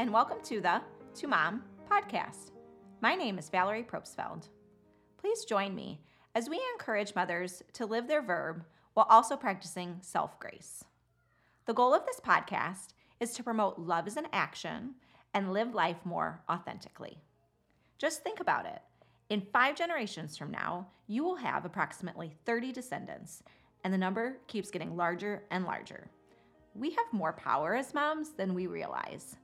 and welcome to the To Mom podcast. My name is Valerie Probstfeld. Please join me as we encourage mothers to live their verb while also practicing self-grace. The goal of this podcast is to promote love as an action and live life more authentically. Just think about it. In 5 generations from now, you will have approximately 30 descendants, and the number keeps getting larger and larger. We have more power as moms than we realize.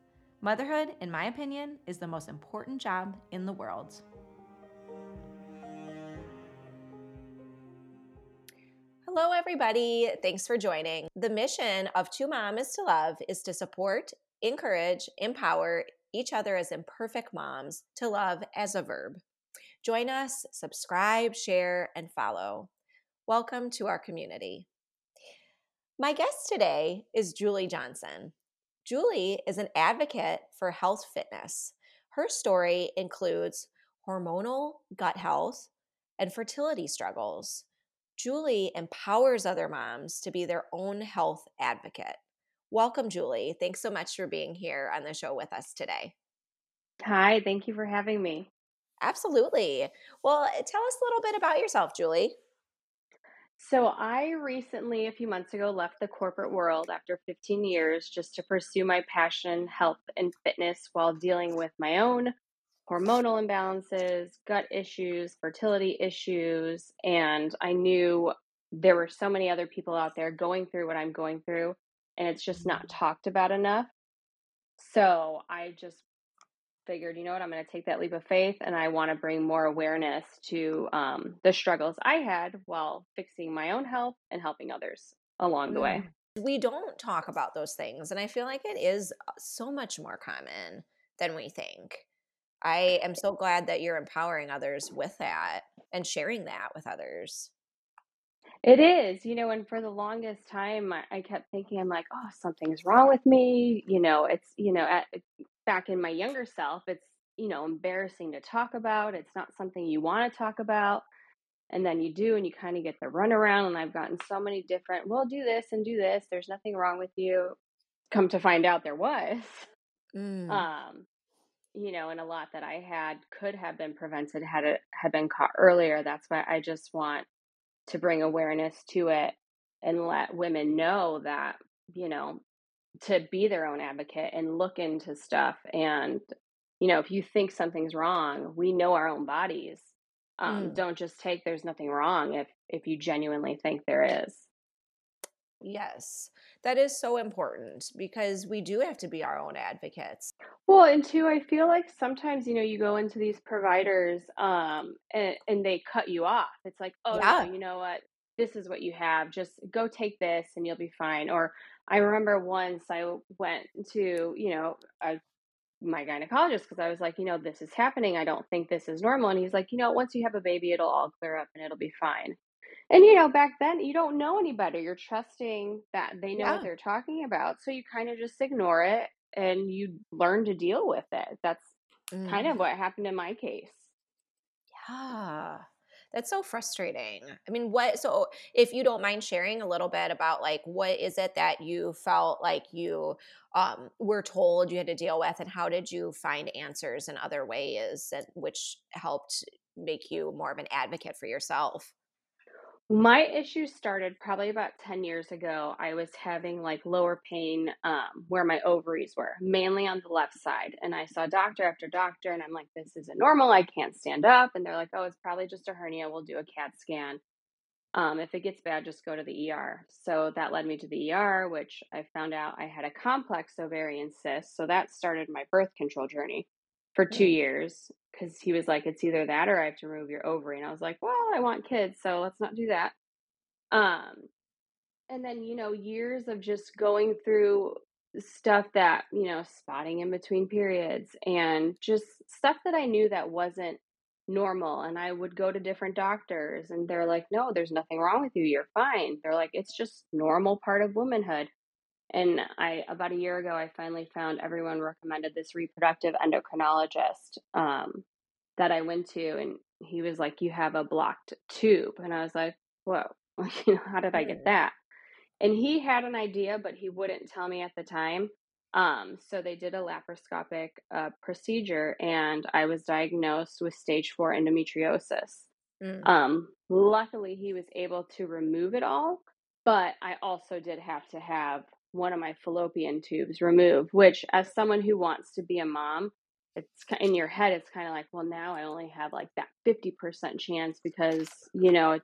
Motherhood, in my opinion, is the most important job in the world. Hello, everybody. Thanks for joining. The mission of To Mom is To Love is to support, encourage, empower each other as imperfect moms to love as a verb. Join us, subscribe, share, and follow. Welcome to our community. My guest today is Julie Johnson. Julie is an advocate for health fitness. Her story includes hormonal gut health and fertility struggles. Julie empowers other moms to be their own health advocate. Welcome, Julie. Thanks so much for being here on the show with us today. Hi, thank you for having me. Absolutely. Well, tell us a little bit about yourself, Julie. So I recently, a few months ago, left the corporate world after 15 years just to pursue my passion, health, and fitness while dealing with my own hormonal imbalances, gut issues, fertility issues, and I knew there were so many other people out there going through what I'm going through, and it's just not talked about enough. So I just figured, you know what, I'm going to take that leap of faith, and I want to bring more awareness to the struggles I had while fixing my own health and helping others along the way. We don't talk about those things, and I feel like it is so much more common than we think. I am so glad that you're empowering others with that and sharing that with others. It is, you know, and for the longest time, I kept thinking, I'm like, oh, something's wrong with me. You know, it's, you know, back in my younger self, it's, you know, embarrassing to talk about. It's not something you want to talk about. And then you do, and you kind of get the runaround. And I've gotten so many different, well, do this and do this. There's nothing wrong with you. Come to find out there was. You know, and a lot that I had could have been prevented had it had been caught earlier. That's why I just want to bring awareness to it and let women know that, you know, to be their own advocate and look into stuff. And, you know, if you think something's wrong, we know our own bodies. Don't just take there's nothing wrong if you genuinely think there is. Yes, that is so important because we do have to be our own advocates. Well, and two, I feel like sometimes, you know, you go into these providers and they cut you off. It's like, oh, yeah. No, you know what? This is what you have. Just go take this and you'll be fine. Or I remember once I went to, you know, my gynecologist because I was like, you know, this is happening. I don't think this is normal. And he's like, you know, once you have a baby, it'll all clear up and it'll be fine. And, you know, back then, you don't know any better. You're trusting that they know what they're talking about. So you kind of just ignore it and you learn to deal with it. That's kind of what happened in my case. Yeah. That's so frustrating. I mean, so if you don't mind sharing a little bit about like, what is it that you felt like you were told you had to deal with, and how did you find answers in other ways that which helped make you more of an advocate for yourself? My issue started probably about 10 years ago. I was having like lower pain where my ovaries were, mainly on the left side. And I saw doctor after doctor, and I'm like, this isn't normal. I can't stand up. And they're like, oh, it's probably just a hernia. We'll do a CAT scan. If it gets bad, just go to the ER. So that led me to the ER, which I found out I had a complex ovarian cyst. So that started my birth control journey for 2 years. Because he was like, it's either that or I have to remove your ovary. And I was like, well, I want kids, so let's not do that. And then, you know, years of just going through stuff that, you know, spotting in between periods and just stuff that I knew that wasn't normal. And I would go to different doctors and they're like, no, there's nothing wrong with you. You're fine. They're like, it's just normal part of womanhood. And about a year ago, I finally found everyone recommended this reproductive endocrinologist that I went to. And he was like, you have a blocked tube. And I was like, whoa, how did I get that? And he had an idea, but he wouldn't tell me at the time. So they did a laparoscopic procedure, and I was diagnosed with stage 4 endometriosis. Luckily, he was able to remove it all, but I also did have to have one of my fallopian tubes removed, which, as someone who wants to be a mom, it's in your head, it's kind of like, well, now I only have like that 50% chance because, you know,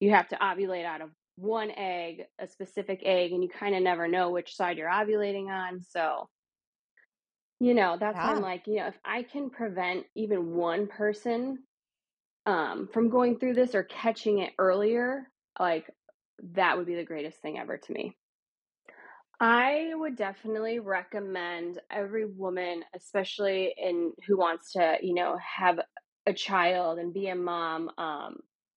you have to ovulate out of one egg, a specific egg, and you kind of never know which side you're ovulating on. So, you know, that's when I'm like, you know, if I can prevent even one person from going through this or catching it earlier, like, that would be the greatest thing ever to me. I would definitely recommend every woman, especially who wants to, you know, have a child and be a mom.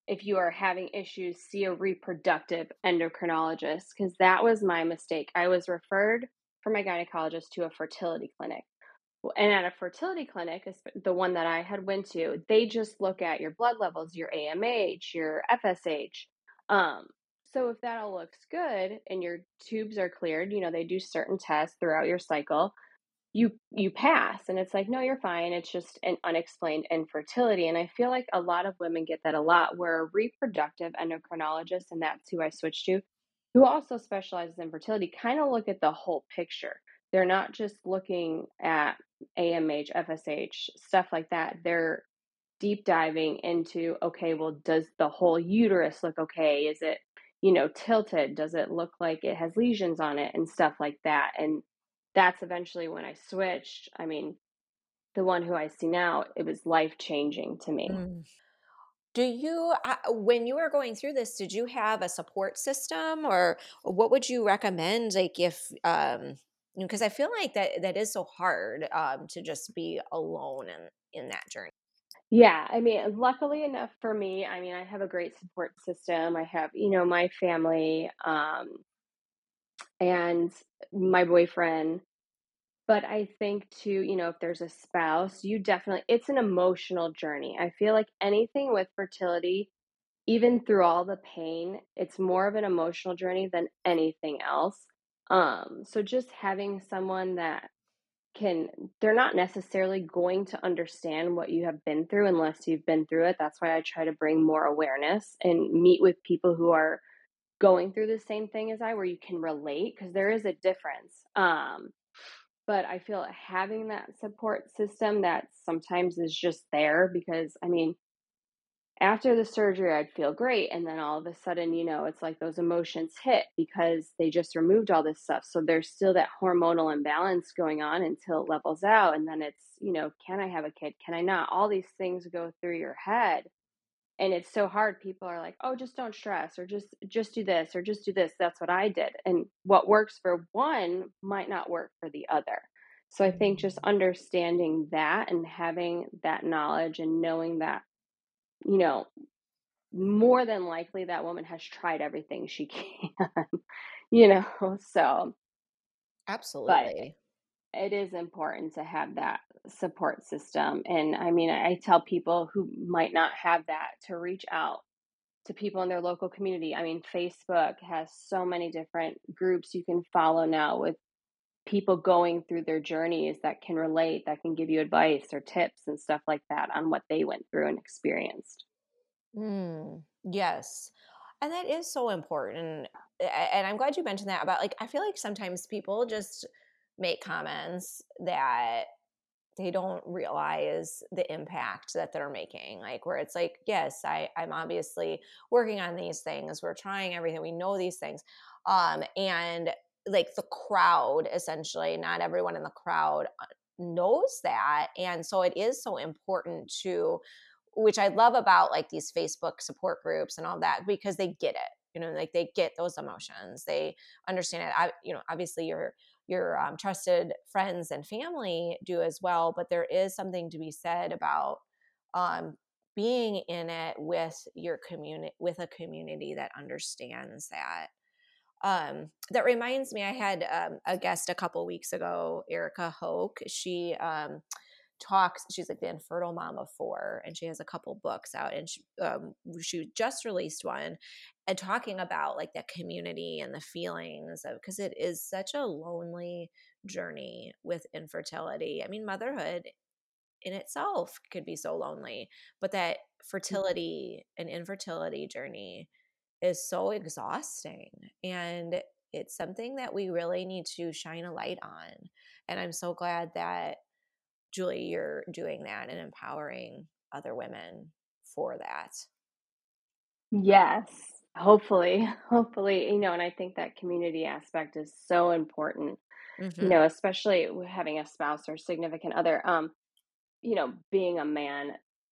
If you are having issues, see a reproductive endocrinologist, because that was my mistake. I was referred from my gynecologist to a fertility clinic. And at a fertility clinic, the one that I had went to, they just look at your blood levels, your AMH, your FSH. So if that all looks good and your tubes are cleared, you know, they do certain tests throughout your cycle, you pass. And it's like, no, you're fine. It's just an unexplained infertility. And I feel like a lot of women get that a lot, where a reproductive endocrinologist, and that's who I switched to, who also specializes in fertility, kind of look at the whole picture. They're not just looking at AMH, FSH, stuff like that. They're deep diving into, okay, well, does the whole uterus look okay? Is it, you know, tilted? Does it look like it has lesions on it and stuff like that? And that's eventually when I switched. I mean, the one who I see now, it was life-changing to me. Do you, when you were going through this, did you have a support system, or what would you recommend? Like, if, because I feel like that is so hard to just be alone in that journey. Yeah. I mean, luckily enough for me, I mean, I have a great support system. I have, you know, my family and my boyfriend. But I think too, you know, if there's a spouse, you definitely, it's an emotional journey. I feel like anything with fertility, even through all the pain, it's more of an emotional journey than anything else. So just having someone that they're not necessarily going to understand what you have been through unless you've been through it. That's why I try to bring more awareness and meet with people who are going through the same thing as I, where you can relate, because there is a difference. But I feel having that support system that sometimes is just there because, I mean, after the surgery, I'd feel great. And then all of a sudden, you know, it's like those emotions hit because they just removed all this stuff. So there's still that hormonal imbalance going on until it levels out. And then it's, you know, can I have a kid? Can I not? All these things go through your head. And it's so hard. People are like, oh, just don't stress, or just do this, or just do this. That's what I did. And what works for one might not work for the other. So I think just understanding that and having that knowledge and knowing that, you know, more than likely that woman has tried everything she can, you know, so. Absolutely. But it is important to have that support system. And I mean, I tell people who might not have that to reach out to people in their local community. I mean, Facebook has so many different groups you can follow now with people going through their journeys that can relate, that can give you advice or tips and stuff like that on what they went through and experienced. Yes. And that is so important. And I'm glad you mentioned that about, like, I feel like sometimes people just make comments that they don't realize the impact that they're making. Like, where it's like, yes, I'm obviously working on these things. We're trying everything. We know these things. And like the crowd, essentially, not everyone in the crowd knows that. And so it is so important to, which I love about like these Facebook support groups and all that, because they get it, you know, like they get those emotions. They understand it. You know, obviously your trusted friends and family do as well, but there is something to be said about being in it with your community, with a community that understands that. That reminds me, I had a guest a couple weeks ago, Erica Hoke. She she's like the infertile mom of 4, and she has a couple books out, and she just released one, and talking about like the community and the feelings of, because it is such a lonely journey with infertility. I mean, motherhood in itself could be so lonely, but that fertility and infertility journey is so exhausting. And it's something that we really need to shine a light on. And I'm so glad that, Julie, you're doing that and empowering other women for that. Yes, hopefully, you know, and I think that community aspect is so important, mm-hmm. you know, especially having a spouse or significant other, you know, being a man,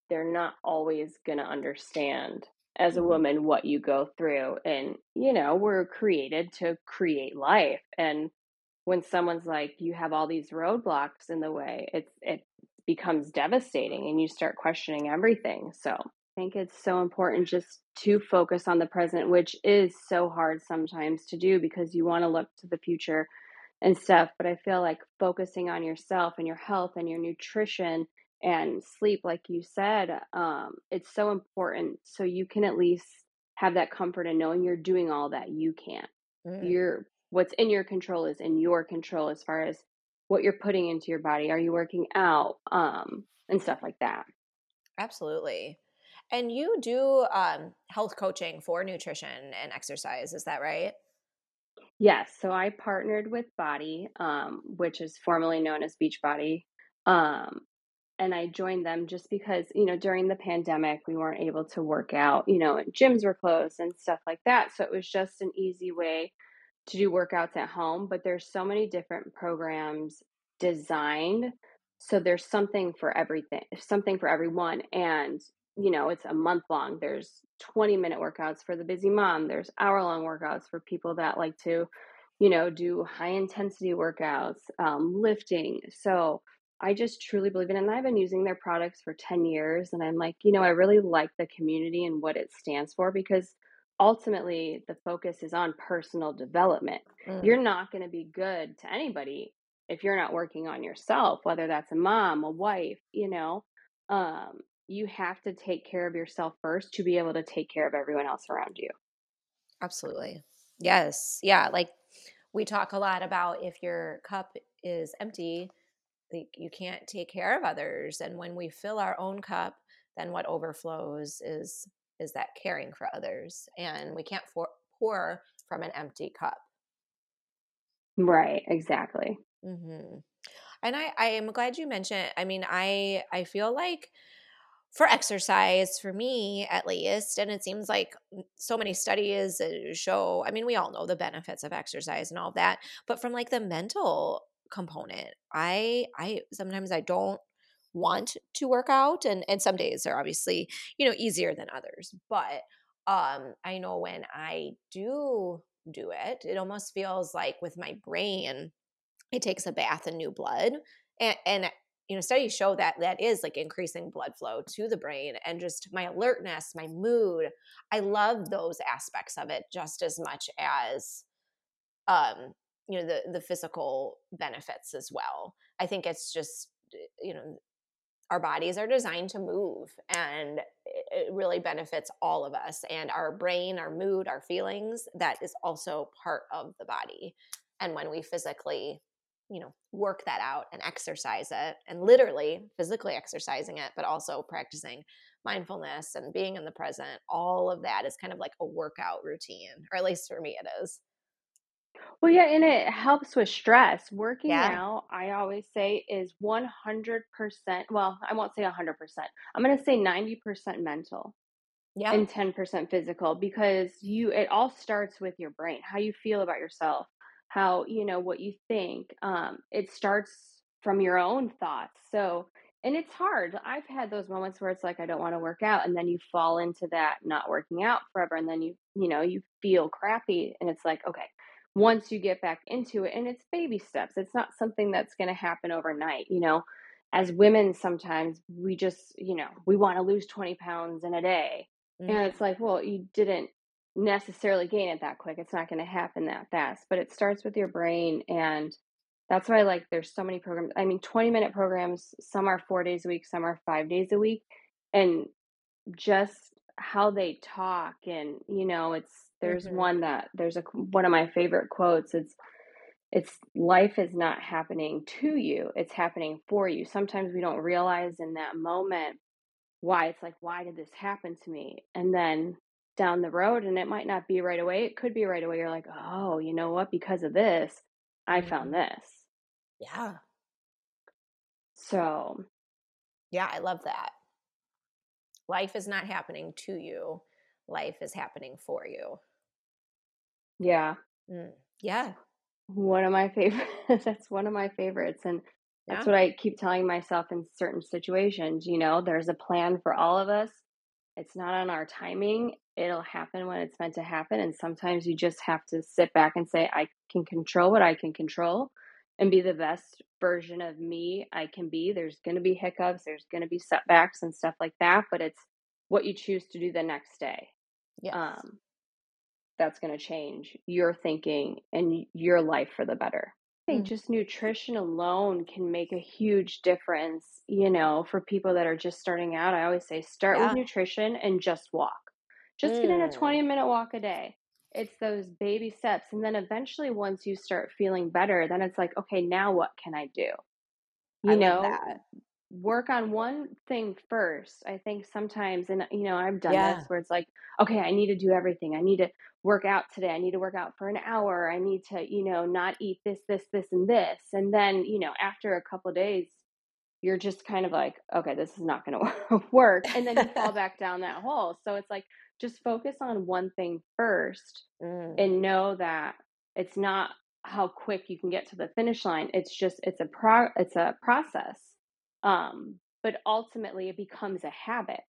they're not always going to understand as a woman what you go through. And, you know, we're created to create life. And when someone's like, you have all these roadblocks in the way, it becomes devastating and you start questioning everything. So I think it's so important just to focus on the present, which is so hard sometimes to do because you want to look to the future and stuff. But I feel like focusing on yourself and your health and your nutrition and sleep, like you said, it's so important. So you can at least have that comfort in knowing you're doing all that you can. Mm. What's in your control is in your control as far as what you're putting into your body. Are you working out? And stuff like that. Absolutely. And you do health coaching for nutrition and exercise. Is that right? Yes. So I partnered with Body, which is formerly known as Beachbody. And I joined them just because, you know, during the pandemic, we weren't able to work out, you know, and gyms were closed and stuff like that. So it was just an easy way to do workouts at home. But there's so many different programs designed. So there's something for everything, something for everyone. And, you know, it's a month long. There's 20-minute workouts for the busy mom. There's hour-long workouts for people that like to, you know, do high-intensity workouts, lifting. So I just truly believe in it. And I've been using their products for 10 years. And I'm like, you know, I really like the community and what it stands for, because ultimately the focus is on personal development. Mm. You're not going to be good to anybody if you're not working on yourself, whether that's a mom, a wife, you know, you have to take care of yourself first to be able to take care of everyone else around you. Absolutely. Yes. Yeah. Like we talk a lot about if your cup is empty, you can't take care of others. And when we fill our own cup, then what overflows is that caring for others. And we can't pour from an empty cup. Right, exactly. Mm-hmm. And I am glad you mentioned, I mean, I feel like for exercise, for me at least, and it seems like so many studies show, I mean, we all know the benefits of exercise and all that, but from like the mental component, I sometimes I don't want to work out, and some days are obviously, you know, easier than others, but I know when I do it, it almost feels like with my brain it takes a bath in new blood, and you know, studies show that is like increasing blood flow to the brain, and just my alertness, my mood, I love those aspects of it just as much as you know, the physical benefits as well. I think it's just, you know, our bodies are designed to move, and it really benefits all of us, and our brain, our mood, our feelings, that is also part of the body. And when we physically, you know, work that out and exercise it, and literally physically exercising it, but also practicing mindfulness and being in the present, all of that is kind of like a workout routine, or at least for me it is. Well, yeah, and it helps with stress. Working out, I always say, is 100%. Well, I won't say 100%. I'm going to say 90% mental and 10% physical, because it all starts with your brain, how you feel about yourself, how, you know, what you think. It starts from your own thoughts. So, and it's hard. I've had those moments where it's like, I don't want to work out. And then you fall into that not working out forever. And then you know, you feel crappy, and it's like, okay. Once you get back into it, and it's baby steps, it's not something that's going to happen overnight. You know, as women, sometimes we just, you know, we want to lose 20 pounds in a day. Mm-hmm. And it's like, well, you didn't necessarily gain it that quick. It's not going to happen that fast, but it starts with your brain. And that's why, like, there's so many programs. I mean, 20-minute programs, some are 4 days a week, some are 5 days a week. And just how they talk, and, you know, there's one of my favorite quotes. It's, It's life is not happening to you. It's happening for you. Sometimes we don't realize in that moment why. It's like, why did this happen to me? And then down the road, and it might not be right away. It could be right away. You're like, oh, you know what? Because of this, I found this. Yeah. So. Yeah, I love that. Life is not happening to you. Life is happening for you. Yeah. Mm. Yeah. One of my favorites. That's one of my favorites. And that's what I keep telling myself in certain situations. You know, there's a plan for all of us. It's not on our timing. It'll happen when it's meant to happen. And sometimes you just have to sit back and say, I can control what I can control and be the best version of me I can be. There's going to be hiccups. There's going to be setbacks and stuff like that. But it's what you choose to do the next day. Yes. That's going to change your thinking and your life for the better. I think just nutrition alone can make a huge difference, you know, for people that are just starting out. I always say start with nutrition and just walk. Just get in a 20-minute walk a day. It's those baby steps. And then eventually once you start feeling better, then it's like, okay, now what can I do? You know, work on one thing first. I think sometimes, and you know, I've done this where it's like, okay, I need to do everything. I need to work out today. I need to work out for an hour. I need to, you know, not eat this, this, this, and this. And then, you know, after a couple of days, you're just kind of like, okay, this is not going to work. And then you fall back down that hole. So it's like, just focus on one thing first and know that it's not how quick you can get to the finish line. It's just, it's a process. But ultimately it becomes a habit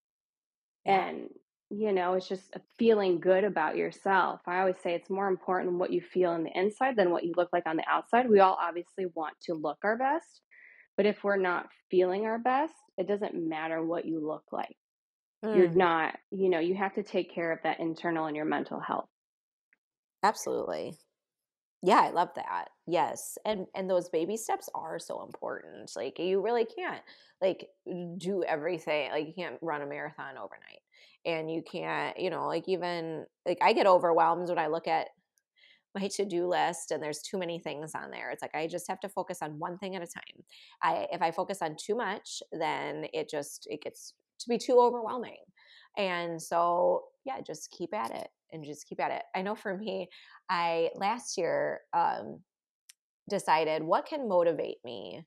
and, you know, it's just feeling good about yourself. I always say it's more important what you feel on the inside than what you look like on the outside. We all obviously want to look our best, but if we're not feeling our best, it doesn't matter what you look like. You're not, you know, you have to take care of that internal and your mental health. Absolutely. Yeah, I love that. Yes. And those baby steps are so important. Like you really can't like do everything. Like you can't run a marathon overnight and you can't, you know, like even like I get overwhelmed when I look at my to-do list and there's too many things on there. It's like, I just have to focus on one thing at a time. If I focus on too much, then it gets to be too overwhelming. And so, yeah, just keep at it and just keep at it. I know for me, I last year decided what can motivate me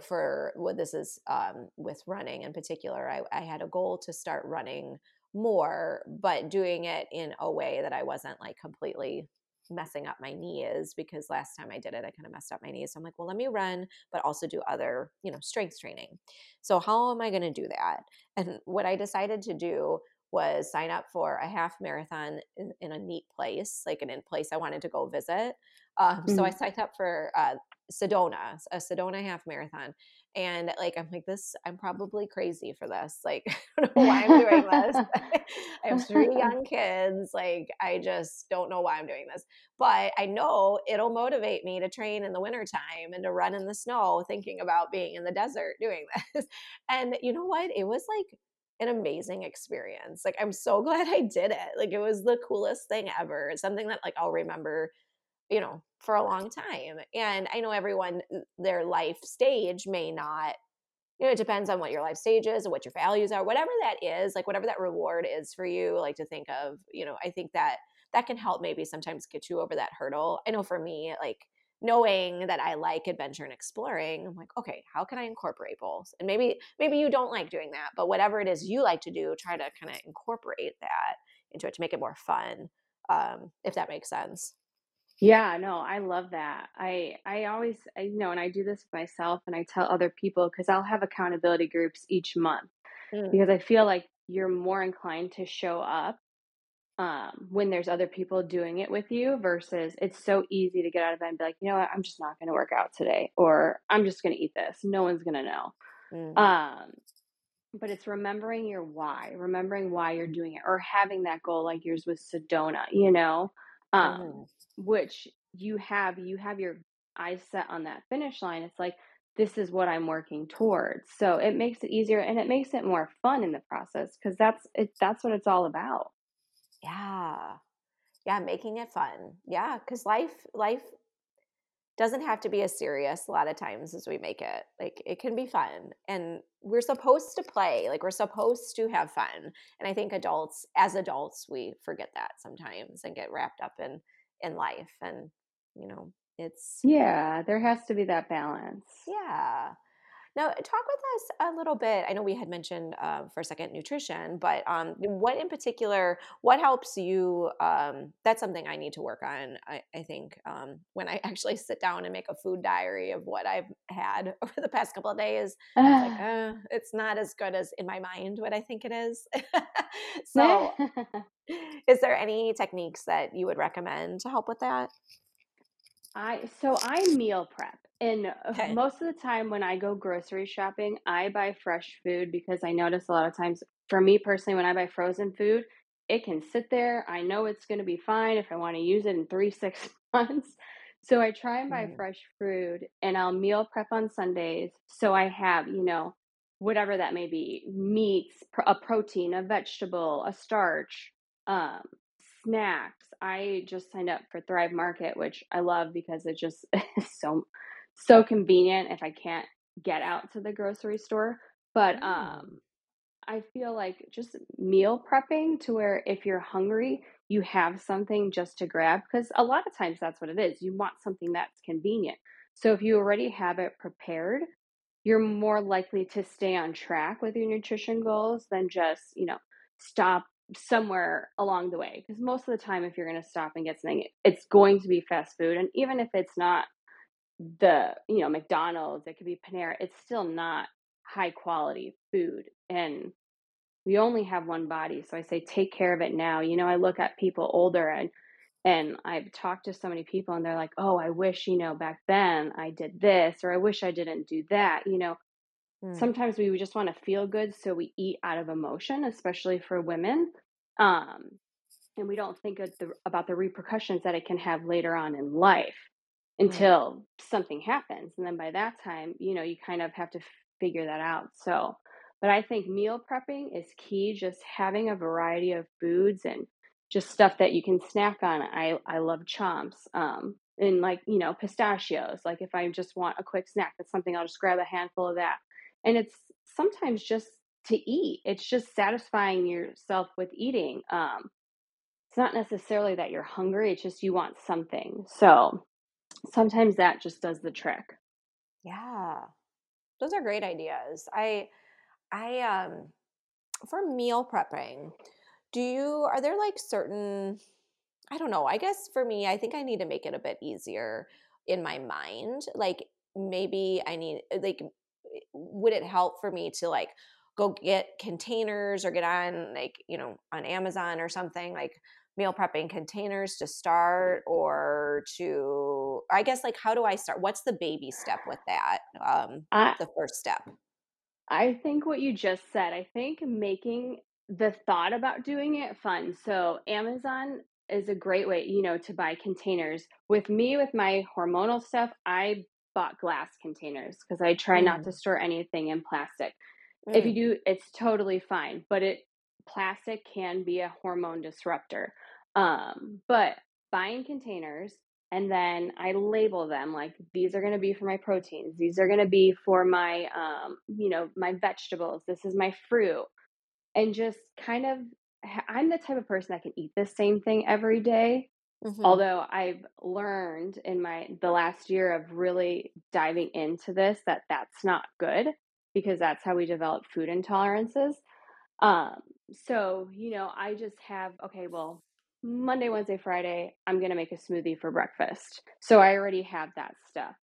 for what this is with running in particular. I had a goal to start running more, but doing it in a way that I wasn't like completely messing up my knees, because last time I did it, I kind of messed up my knees. So I'm like, well, let me run, but also do other, you know, strength training. So how am I going to do that? And what I decided to do was sign up for a half marathon in a neat place, like in place I wanted to go visit. So I signed up for a Sedona half marathon. And like, I'm like this, I'm probably crazy for this. Like, I don't know why I'm doing this. I have 3 young kids. Like, I just don't know why I'm doing this, but I know it'll motivate me to train in the wintertime and to run in the snow, thinking about being in the desert doing this. And you know what? It was like an amazing experience. Like, I'm so glad I did it. Like, it was the coolest thing ever. It's something that like I'll remember, you know, for a long time. And I know everyone, their life stage may not, you know, it depends on what your life stage is and what your values are, whatever that is, like whatever that reward is for you, like to think of, you know, I think that can help maybe sometimes get you over that hurdle. I know for me, like knowing that I like adventure and exploring, I'm like, okay, how can I incorporate both? And maybe you don't like doing that, but whatever it is you like to do, try to kind of incorporate that into it to make it more fun, if that makes sense. Yeah, no, I love that. I always, you know, and I do this myself and I tell other people, because I'll have accountability groups each month because I feel like you're more inclined to show up when there's other people doing it with you, versus it's so easy to get out of bed and be like, you know what, I'm just not going to work out today, or I'm just going to eat this. No one's going to know. But it's remembering your why, remembering why you're doing it, or having that goal like yours with Sedona, you know. Which you have your eyes set on that finish line. It's like, this is what I'm working towards. So it makes it easier and it makes it more fun in the process, because that's what it's all about. Yeah. Yeah. Making it fun. Yeah. Cause life doesn't have to be as serious a lot of times as we make it. Like, it can be fun, and we're supposed to play. Like, we're supposed to have fun. And I think adults, as adults, we forget that sometimes and get wrapped up in life. And, you know, it's... Yeah, there has to be that balance. Yeah. Now, talk with us a little bit. I know we had mentioned for a second nutrition, but what in particular, what helps you? That's something I need to work on, I think, when I actually sit down and make a food diary of what I've had over the past couple of days. It's like, it's not as good as in my mind what I think it is. So is there any techniques that you would recommend to help with that? I meal prep. And most of the time when I go grocery shopping, I buy fresh food because I notice a lot of times, for me personally, when I buy frozen food, it can sit there. I know it's going to be fine if I want to use it in 3-6 months. So I try and buy fresh food, and I'll meal prep on Sundays. So I have, you know, whatever that may be, meats, a protein, a vegetable, a starch, snacks. I just signed up for Thrive Market, which I love because it just is so convenient if I can't get out to the grocery store. But I feel like just meal prepping to where if you're hungry, you have something just to grab, because a lot of times that's what it is. You want something that's convenient. So if you already have it prepared, you're more likely to stay on track with your nutrition goals than just, you know, stop somewhere along the way. Because most of the time, if you're going to stop and get something, it's going to be fast food. And even if it's not McDonald's, it could be Panera, it's still not high quality food. And we only have one body. So I say, take care of it now. You know, I look at people older, and I've talked to so many people, and they're like, oh, I wish, you know, back then I did this, or I wish I didn't do that. You know, sometimes we just want to feel good. So we eat out of emotion, especially for women. And we don't think about the repercussions that it can have later on in life, until something happens. And then by that time, you know, you kind of have to figure that out. So, but I think meal prepping is key. Just having a variety of foods and just stuff that you can snack on. I love chomps, and like, you know, pistachios. Like if I just want a quick snack, that's something I'll just grab a handful of that. And it's sometimes just to eat. It's just satisfying yourself with eating. It's not necessarily that you're hungry. It's just, you want something. So sometimes that just does the trick. Yeah. Those are great ideas. I for meal prepping, are there like certain, I don't know, I guess for me, I think I need to make it a bit easier in my mind. Like maybe would it help for me to like go get containers or get on like, you know, on Amazon or something, like meal prepping containers to start, or to, I guess, like, how do I start? What's the baby step with that? The first step. I think what you just said, I think making the thought about doing it fun. So Amazon is a great way, you know, to buy containers. With my hormonal stuff, I bought glass containers because I try not to store anything in plastic. If you do, it's totally fine, but plastic can be a hormone disruptor. But buying containers, and then I label them like, these are going to be for my proteins. These are going to be for my, you know, my vegetables. This is my fruit. And just kind of, I'm the type of person that can eat the same thing every day. Mm-hmm. Although I've learned in the last year of really diving into this, that that's not good, because that's how we develop food intolerances. So, you know, I just have, okay, well, Monday, Wednesday, Friday, I'm going to make a smoothie for breakfast. So I already have that stuff.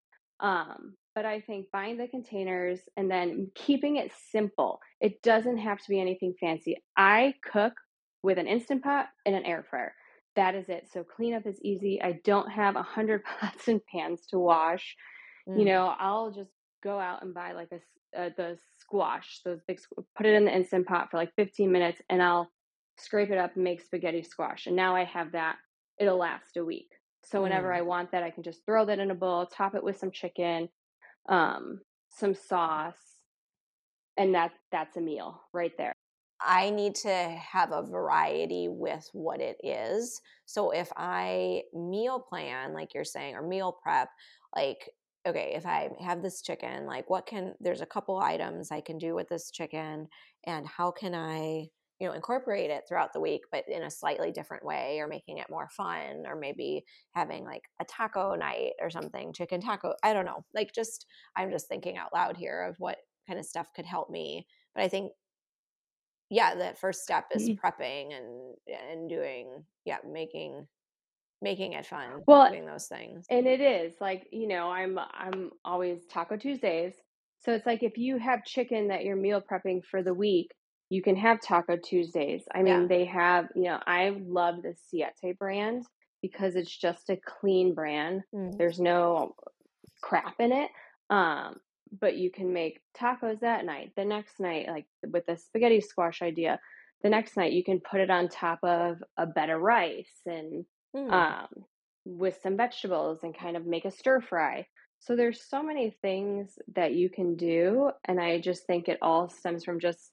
But I think buying the containers and then keeping it simple. It doesn't have to be anything fancy. I cook with an Instant Pot and an air fryer. That is it. So cleanup is easy. I don't have 100 pots and pans to wash. You know, I'll just go out and buy like the squash, those big, put it in the Instant Pot for like 15 minutes and I'll scrape it up and make spaghetti squash. And now I have that. It'll last a week. So whenever I want that, I can just throw that in a bowl, top it with some chicken, some sauce, and that's a meal right there. I need to have a variety with what it is. So if I meal plan, like you're saying, or meal prep, like, okay, if I have this chicken, like what can, there's a couple items I can do with this chicken and how can I, you know, incorporate it throughout the week, but in a slightly different way or making it more fun or maybe having like a taco night or something, chicken taco. I don't know. Like just, I'm just thinking out loud here of what kind of stuff could help me. But I think, yeah, that first step is prepping and doing, yeah, making it fun, well, doing those things. And it is like, you know, I'm always Taco Tuesdays. So it's like, if you have chicken that you're meal prepping for the week, you can have Taco Tuesdays. I mean, they have, you know, I love the Siete brand because it's just a clean brand. Mm-hmm. There's no crap in it. But you can make tacos that night, the next night, like with the spaghetti squash idea, the next night you can put it on top of a bed of rice and, with some vegetables and kind of make a stir fry. So there's so many things that you can do. And I just think it all stems from just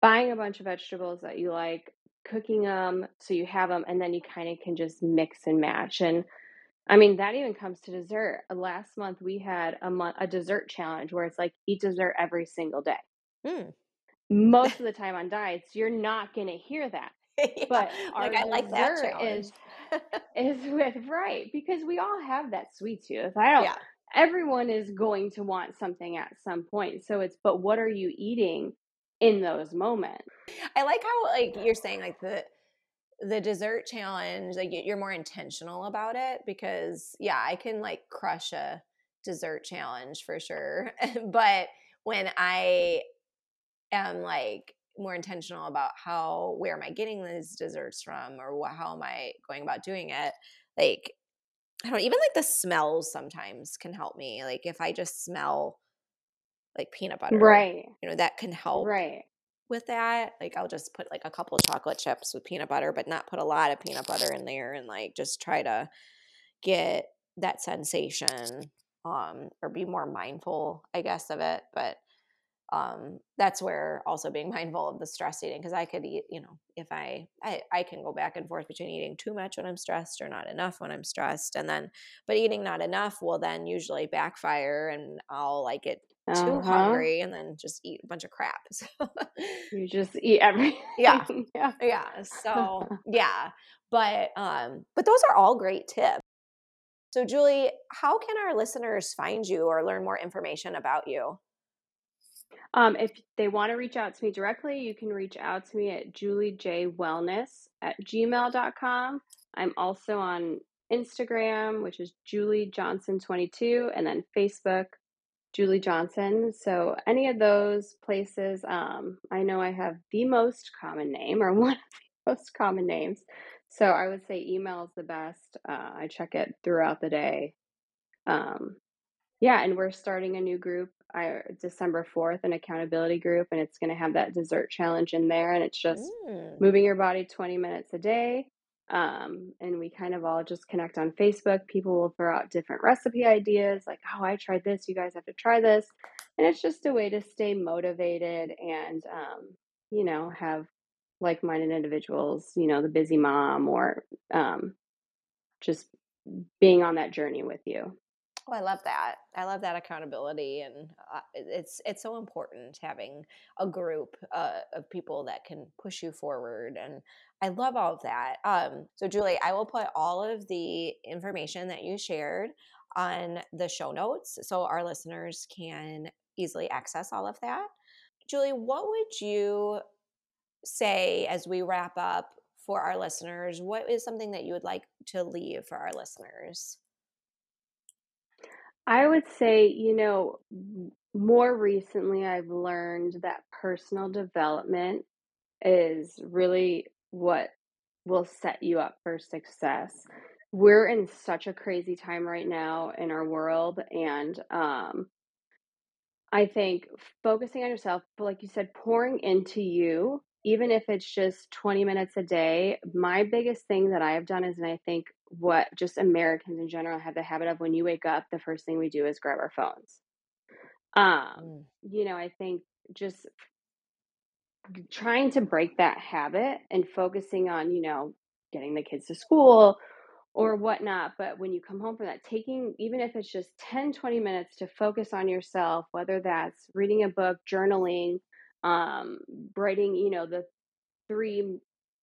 buying a bunch of vegetables that you like, cooking them so you have them, and then you kind of can just mix and match. And I mean, that even comes to dessert. Last month we had a dessert challenge where it's like eat dessert every single day. Mm. Most of the time on diets, you're not going to hear that. Yeah, but our like, I like that challenge. is with, right, because we all have that sweet tooth. Everyone is going to want something at some point. So it's, but what are you eating in those moments? I like how, like you're saying, like the dessert challenge, like you're more intentional about it because I can like crush a dessert challenge for sure. But when I am like more intentional about where am I getting these desserts from or how am I going about doing it? Like, I don't even like the smells sometimes can help me. Like if I just smell like peanut butter, right, you know, that can help with that. Like I'll just put like a couple of chocolate chips with peanut butter, but not put a lot of peanut butter in there and like just try to get that sensation, or be more mindful, I guess, of it. But that's where also being mindful of the stress eating, because I could eat, you know, if I can go back and forth between eating too much when I'm stressed or not enough when I'm stressed, but eating not enough will then usually backfire, and I'll like get too hungry and then just eat a bunch of crap. So you just eat everything. Yeah. So but those are all great tips. So Julie, how can our listeners find you or learn more information about you? If they want to reach out to me directly, you can reach out to me at juliejwellness@gmail.com. I'm also on Instagram, which is Julie Johnson 22, and then Facebook, Julie Johnson. So any of those places, I know I have the most common name or one of the most common names. So I would say email is the best. I check it throughout the day. And we're starting a new group December 4th, an accountability group, and it's going to have that dessert challenge in there. And it's just moving your body 20 minutes a day. And we kind of all just connect on Facebook. People will throw out different recipe ideas like, oh, I tried this. You guys have to try this. And it's just a way to stay motivated and, you know, have like-minded individuals, you know, the busy mom or just being on that journey with you. Oh, I love that. I love that accountability. And it's so important having a group of people that can push you forward. And I love all of that. So Julie, I will put all of the information that you shared on the show notes so our listeners can easily access all of that. Julie, what would you say as we wrap up for our listeners? What is something that you would like to leave for our listeners? I would say, you know, more recently I've learned that personal development is really what will set you up for success. We're in such a crazy time right now in our world. And I think focusing on yourself, but like you said, pouring into you, even if it's just 20 minutes a day, my biggest thing that I've done is, and I think what just Americans in general have the habit of, when you wake up, the first thing we do is grab our phones. You know, I think just trying to break that habit and focusing on, you know, getting the kids to school or whatnot. But when you come home from that, taking, even if it's just 10, 20 minutes to focus on yourself, whether that's reading a book, journaling, writing, you know, the 3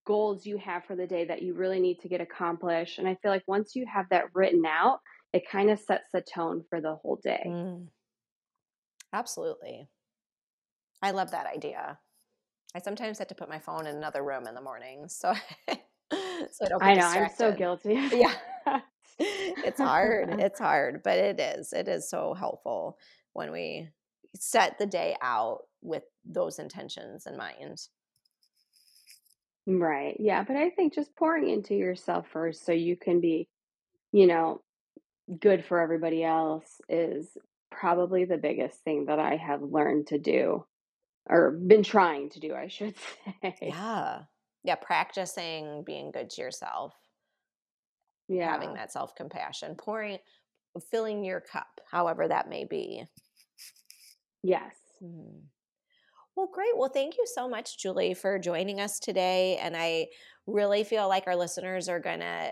goals you have for the day that you really need to get accomplished. And I feel like once you have that written out, it kind of sets the tone for the whole day. Mm. Absolutely. I love that idea. I sometimes have to put my phone in another room in the morning. So I don't get distracted. I'm so guilty. Yeah. It's hard, but it is so helpful when we set the day out with those intentions in mind. Right. Yeah. But I think just pouring into yourself first so you can be, you know, good for everybody else is probably the biggest thing that I have learned to do, or been trying to do, I should say. Yeah. Yeah. Practicing being good to yourself. Yeah. Having that self-compassion, filling your cup, however that may be. Yes. Mm-hmm. Well, great. Well, thank you so much, Julie, for joining us today. And I really feel like our listeners are going to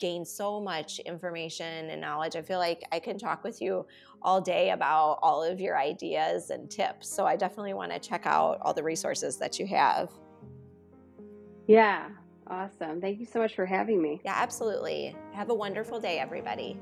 gain so much information and knowledge. I feel like I can talk with you all day about all of your ideas and tips. So I definitely want to check out all the resources that you have. Yeah. Awesome. Thank you so much for having me. Yeah, absolutely. Have a wonderful day, everybody.